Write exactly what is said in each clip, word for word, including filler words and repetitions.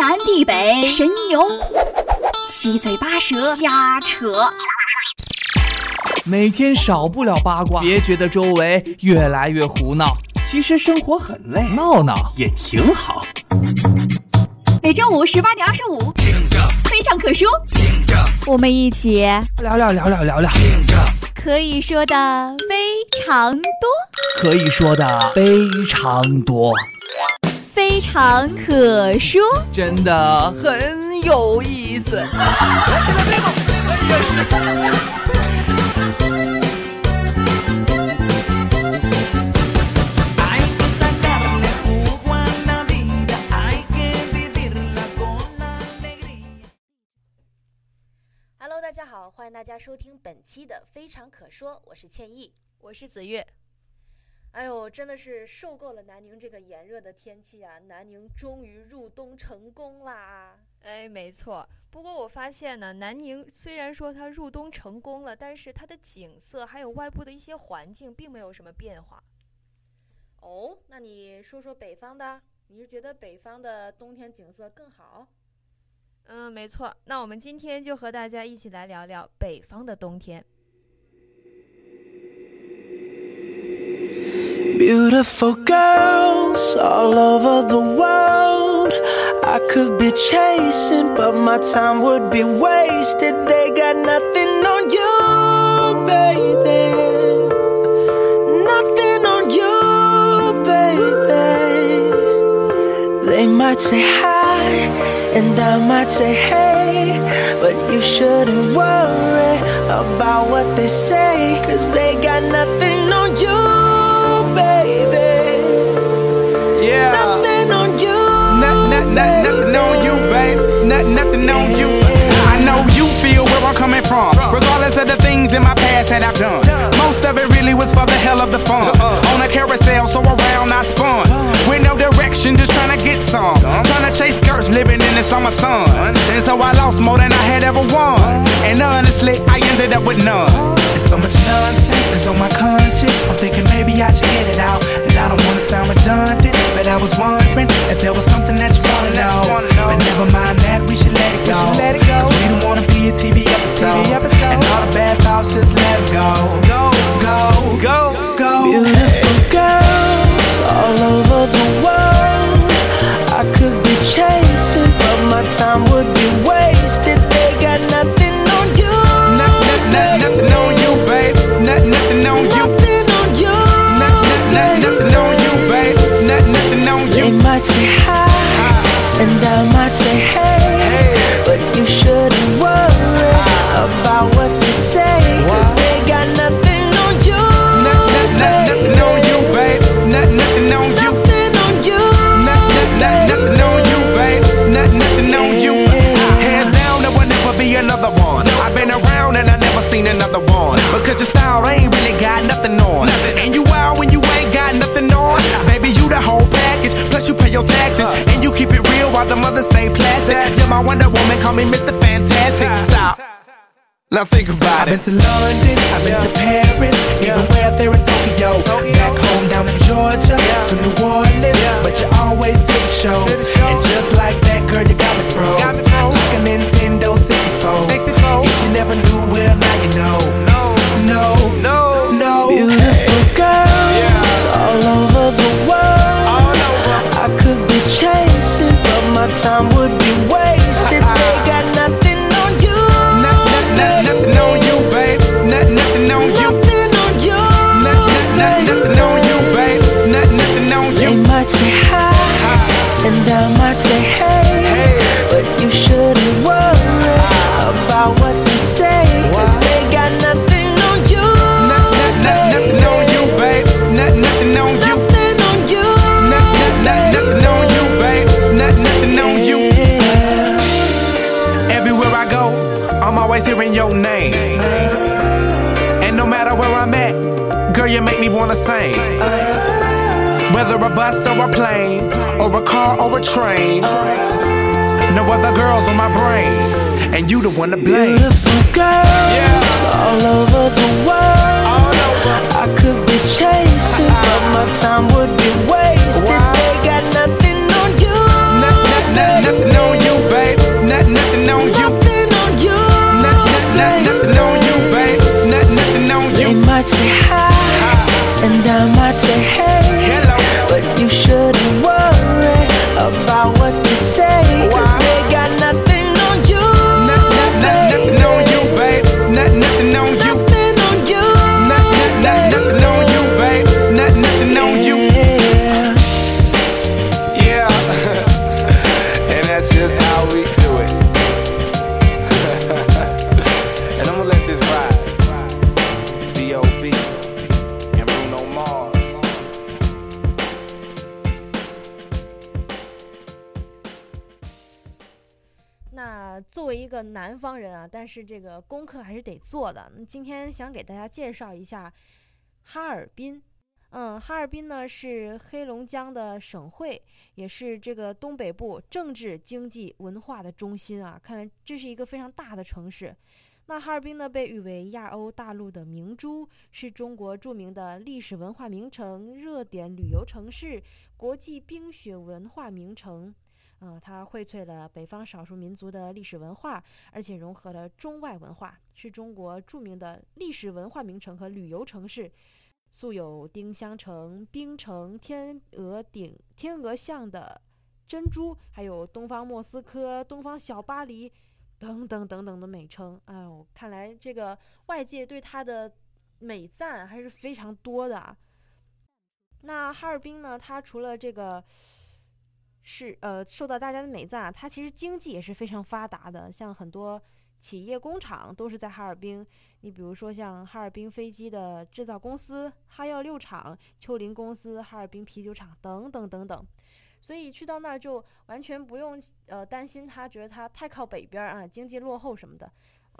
南地北，神游，七嘴八舌，瞎扯。每天少不了八卦，别觉得周围越来越胡闹，其实生活很累，闹闹也挺好。每周五十八点二十五，听着，非常可说，听着，我们一起聊聊聊聊聊聊，听着，可以说的非常多，可以说的非常多，非常可说，真的很有意思。大家好，欢迎大家收听本期的非常可说，我是倩意，我是子月。哎呦，真的是受够了南宁这个炎热的天气啊，南宁终于入冬成功啦。哎，没错，不过我发现呢，南宁虽然说它入冬成功了，但是它的景色还有外部的一些环境并没有什么变化。哦，那你说说北方的，你是觉得北方的冬天景色更好？嗯，没错，那我们今天就和大家一起来聊聊北方的冬天。 Beautiful girls all over the world, I could be chasing but my time would be wasted, they got nothing on you baby, nothing on you baby, they might say hi and I might say hey, but you shouldn't worry about what they say, 'cause they got nothing on you, baby. Yeah. Nothing on you. Not, not, not, nothing on you, babe. Not, nothing on you. I know you feel where I'm coming from, regardless of the things in my past that I've done. Most of it really was for the hell of the fun. On a carousel, so around I spun. With no direction, just trying to get some. Trying to chase skirts, living in the summer sun. And so I lost more than I had ever won. And honestly, I ended up with none. There's so much nonsense that's on my conscience. I'm thinking maybe I should get it out. And I don't want to sound redundant, but I was wondering if there was something that you want to know. But never mind that, we should let it go. 'Cause we don't want to be a T V episode. And all the bad thoughts, just let it go. Go, go, go, go. Beautiful girls all over the world, I could be chasing, but my time would be wasted. They got nothing on you. Not, not, not, nothing on you, babe. Not, nothing on you. Nothing on you. Not, not, not, nothing on you, babe. Not, nothing on you. They might say hi, hi, and I might say hey, hey, but you shouldn't worry uh, about what they say, 'cause wow. they got nothing on you. Not, not, not, nothing on you, babe. Not, nothing on you. Nothing on you. Not, not, not, nothing on you, babe. Not, nothing on you. Hands down, there will never be another one. I've been around and I never seen another one. Because your style ain't really got nothing on. And you out when you ain't got nothing on. Baby, you the whole package. Plus you pay your taxes and you keep it real while the mothers stay plastic. You're my Wonder Woman, call me Mister Fantastic. Stop. Now think about it. I've been to London, I've been to Paris, even way out there in Tokyo. Back home down in Georgia, to New Orleans, but you always did the show. And just like that, girl, you got me froze, like a Nintendo sixty-four. If you never knew, well now you know. No, no, no. Beautiful girls all over the world, I could be chasing, but my time would be wasted. They got nothing. Nothing on you, babe. Not, nothing on you. Nothing on you. Not, not, not, nothing on you, babe. Not, nothing on you. They might say hi, hi, and I might say hey, hey, but you shouldn't worry about what they say, 'cause they got nothing on you. Not, not, not, nothing on you, babe. Not, nothing on you. Nothing on you. Not, not, not, nothing on you, babe. Not, nothing on you. Everywhere I go, I'm always hearing your name. And no matter where I'm at, girl, you make me wanna sing. Whether a bus or a plane, or a car or a train, no other girls on my brain, and you the one to blame. Beautiful girls, yeah, all over the world, all over. I could be chasing, but my time would be wasted. Wow. They got nothing on you. Not, not, not, nothing on you. 那作为一个南方人啊，但是这个功课还是得做的。今天想给大家介绍一下哈尔滨。嗯，哈尔滨呢是黑龙江的省会，也是这个东北部政治、经济、文化的中心啊。看来这是一个非常大的城市。那哈尔滨呢被誉为亚欧大陆的明珠，是中国著名的历史文化名城、热点旅游城市、国际冰雪文化名城。嗯，它荟萃了北方少数民族的历史文化，而且融合了中外文化，是中国著名的历史文化名城和旅游城市。素有丁香城、冰城、天鹅顶、天鹅像的珍珠，还有东方莫斯科、东方小巴黎等等等等的美称。哎呦，看来这个外界对它的美赞还是非常多的。那哈尔滨呢，它除了这个是呃受到大家的美赞啊，它其实经济也是非常发达的，像很多企业工厂都是在哈尔滨。你比如说像哈尔滨飞机的制造公司、哈药六厂、丘陵公司、哈尔滨啤酒厂等等等等。所以去到那儿就完全不用呃担心他觉得他太靠北边啊，经济落后什么的。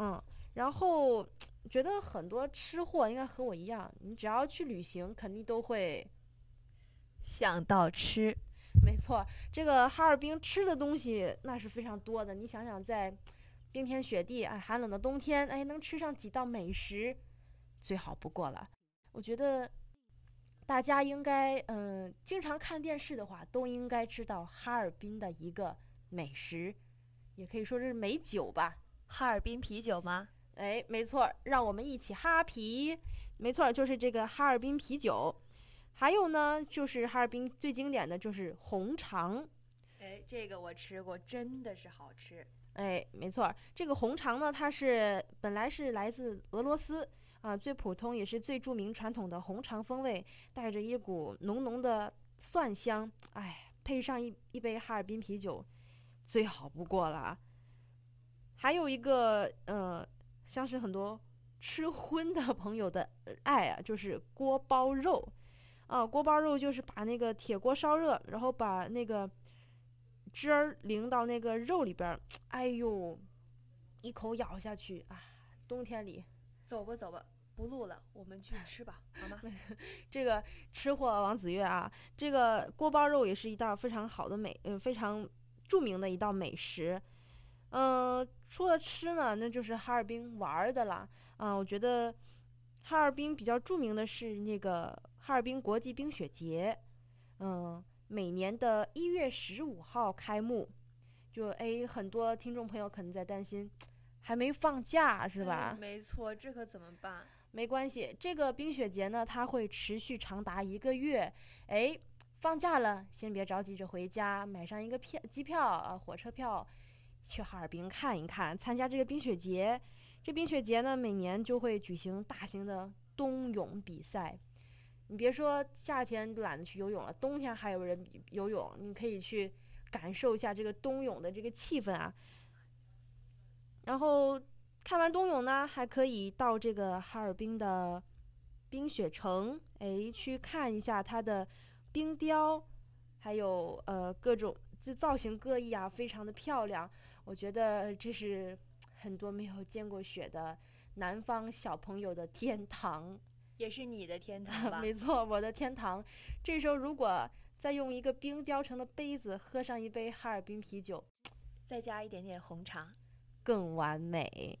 嗯，然后觉得很多吃货应该和我一样，你只要去旅行肯定都会想到吃。没错，这个哈尔滨吃的东西那是非常多的。你想想在冰天雪地，哎，寒冷的冬天，哎，能吃上几道美食，最好不过了。我觉得大家应该，嗯、呃，经常看电视的话，都应该知道哈尔滨的一个美食，也可以说是美酒吧。哈尔滨啤酒吗？哎，没错，让我们一起哈啤。没错，就是这个哈尔滨啤酒。还有呢，就是哈尔滨最经典的就是红肠。哎，这个我吃过，真的是好吃。哎，没错，这个红肠呢，它是本来是来自俄罗斯啊，最普通也是最著名传统的红肠风味，带着一股浓浓的蒜香，哎，配上一一杯哈尔滨啤酒，最好不过了。还有一个呃，像是很多吃荤的朋友的爱啊，就是锅包肉啊，锅包肉就是把那个铁锅烧热，然后把那个汁儿淋到那个肉里边，哎呦，一口咬下去啊！冬天里，走吧走吧，不录了，我们去吃吧，好吗？这个吃货王子月啊，这个锅包肉也是一道非常好的美，呃，非常著名的一道美食。嗯、呃，除了吃呢，那就是哈尔滨玩的啦。啊、呃，我觉得哈尔滨比较著名的是那个哈尔滨国际冰雪节，嗯、呃。每年的一月十五号开幕，就哎，很多听众朋友可能在担心，还没放假是吧？嗯、没错，这可怎么办？没关系，这个冰雪节呢，它会持续长达一个月。哎，放假了，先别着急着回家，买上一个票、机票啊、火车票，去哈尔滨看一看，参加这个冰雪节。这冰雪节呢，每年就会举行大型的冬泳比赛。你别说夏天懒得去游泳了，冬天还有人游泳，你可以去感受一下这个冬泳的这个气氛啊。然后看完冬泳呢，还可以到这个哈尔滨的冰雪城，哎，去看一下它的冰雕，还有呃各种这造型各异啊，非常的漂亮。我觉得这是很多没有见过雪的南方小朋友的天堂。也是你的天堂吧？没错，我的天堂。这时候如果再用一个冰雕成的杯子喝上一杯哈尔滨啤酒，再加一点点红肠，更完美。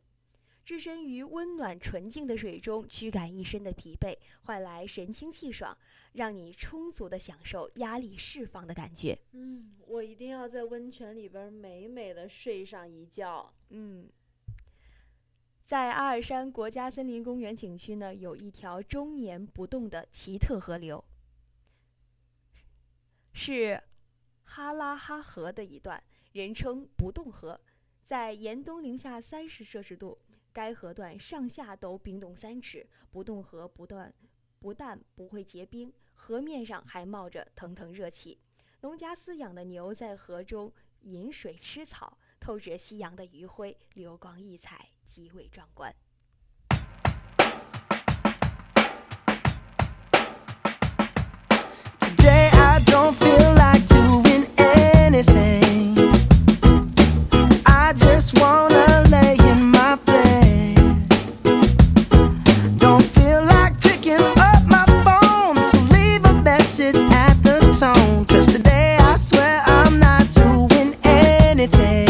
置身于温暖纯净的水中，驱赶一身的疲惫，换来神清气爽，让你充足的享受压力释放的感觉。嗯，我一定要在温泉里边美美的睡上一觉。嗯，在阿尔山国家森林公园景区呢，有一条终年不动的奇特河流，是哈拉哈河的一段，人称不动河。在严冬零下三十摄氏度，该河段上下都冰冻三尺，不动河不断不但不会结冰，河面上还冒着腾腾热气。农家饲养的牛在河中饮水吃草，透着夕阳的余晖，流光溢彩，极为壮观。I don't feel like doing anything. I just wanna lay in my bed. Don't feel like picking up my phone, so leave a message at the tone. Cause today I swear I'm not doing anything.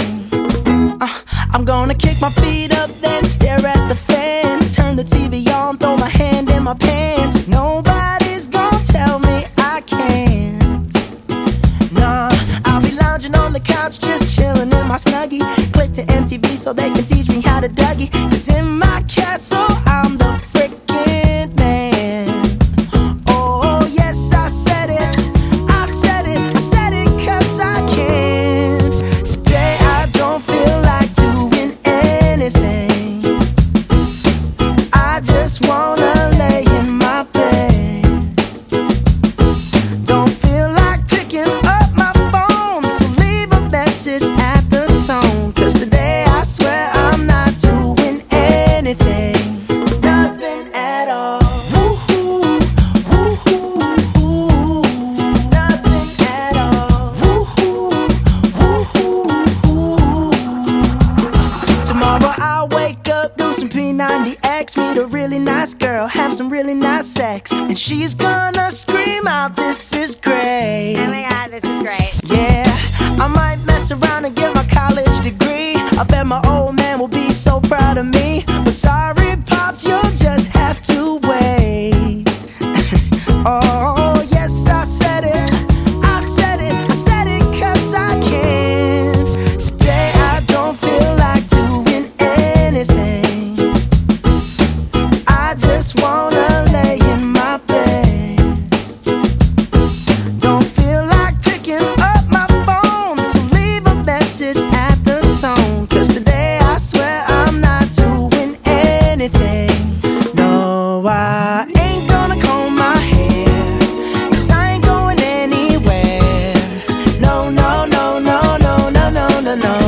uh, I'm gonna kick my feet up, then stare at the fan. Turn the T V on, throw my hand in my pants. Nobody's gonna tell me I can't. On the couch, just chilling in my Snuggie. Click to M T V so they can teach me how to Dougie. Cause in my castle, I'm the freaking man. Oh, yes, I said it. I said it. I said it cause I can. Today I don't feel like doing anything. I just wanna lay in my bed. Don't feel like picking up at the tone. Cause today I swear I'm not doing anything. Nothing at all. Woohoo, woohoo, woohoo. Nothing at all. Woohoo, woohoo, woohoo. Tomorrow I'll wake up, do some P ninety X. Meet a really nice girl, have some really nice sex. And she's gonna scream out, this is great. Oh my god, this is great. Yeah, I might mess around and get my college degree. I bet my old man will be so proud of me. But sorry, Pops, you'll just have to wait. Oh, yes, I said it. I said it. I said it cause I can. Today I don't feel like doing anything. I just wanna lay in my bed. Don't feel like picking up. Cause today I swear I'm not doing anything. No, I ain't gonna comb my hair, cause I ain't going anywhere. No, no, no, no, no, no, no, no, no.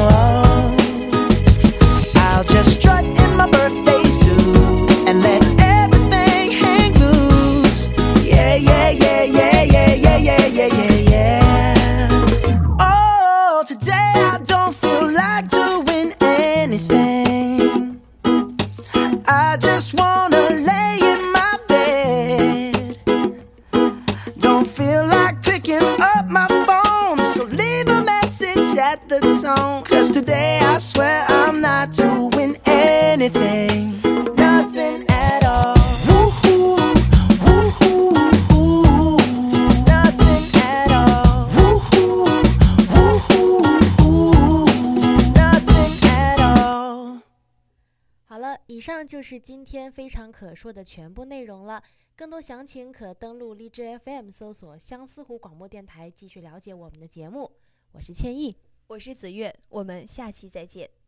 I'll just strut in my birthday suit and let everything hang loose. Yeah, yeah, yeah, yeah, yeah, yeah, yeah, yeah, yeah, yeah. Oh, today I don't feel like doing anything. I just wanna lay in my bed. Don't feel like picking up my phone, so leave a message at the tone. Cause today I swear I'm not doing anything. Nothing at all. Woohoo, woohoo, woohoo. Nothing at all. Woohoo, woohoo, woohoo. Nothing. 好了，以上就是今天非常可说的全部内容了。更多详情可登录荔枝 F M 搜索相思湖广播电台，继续了解我们的节目。我是倩意，我是子月，我们下期再见。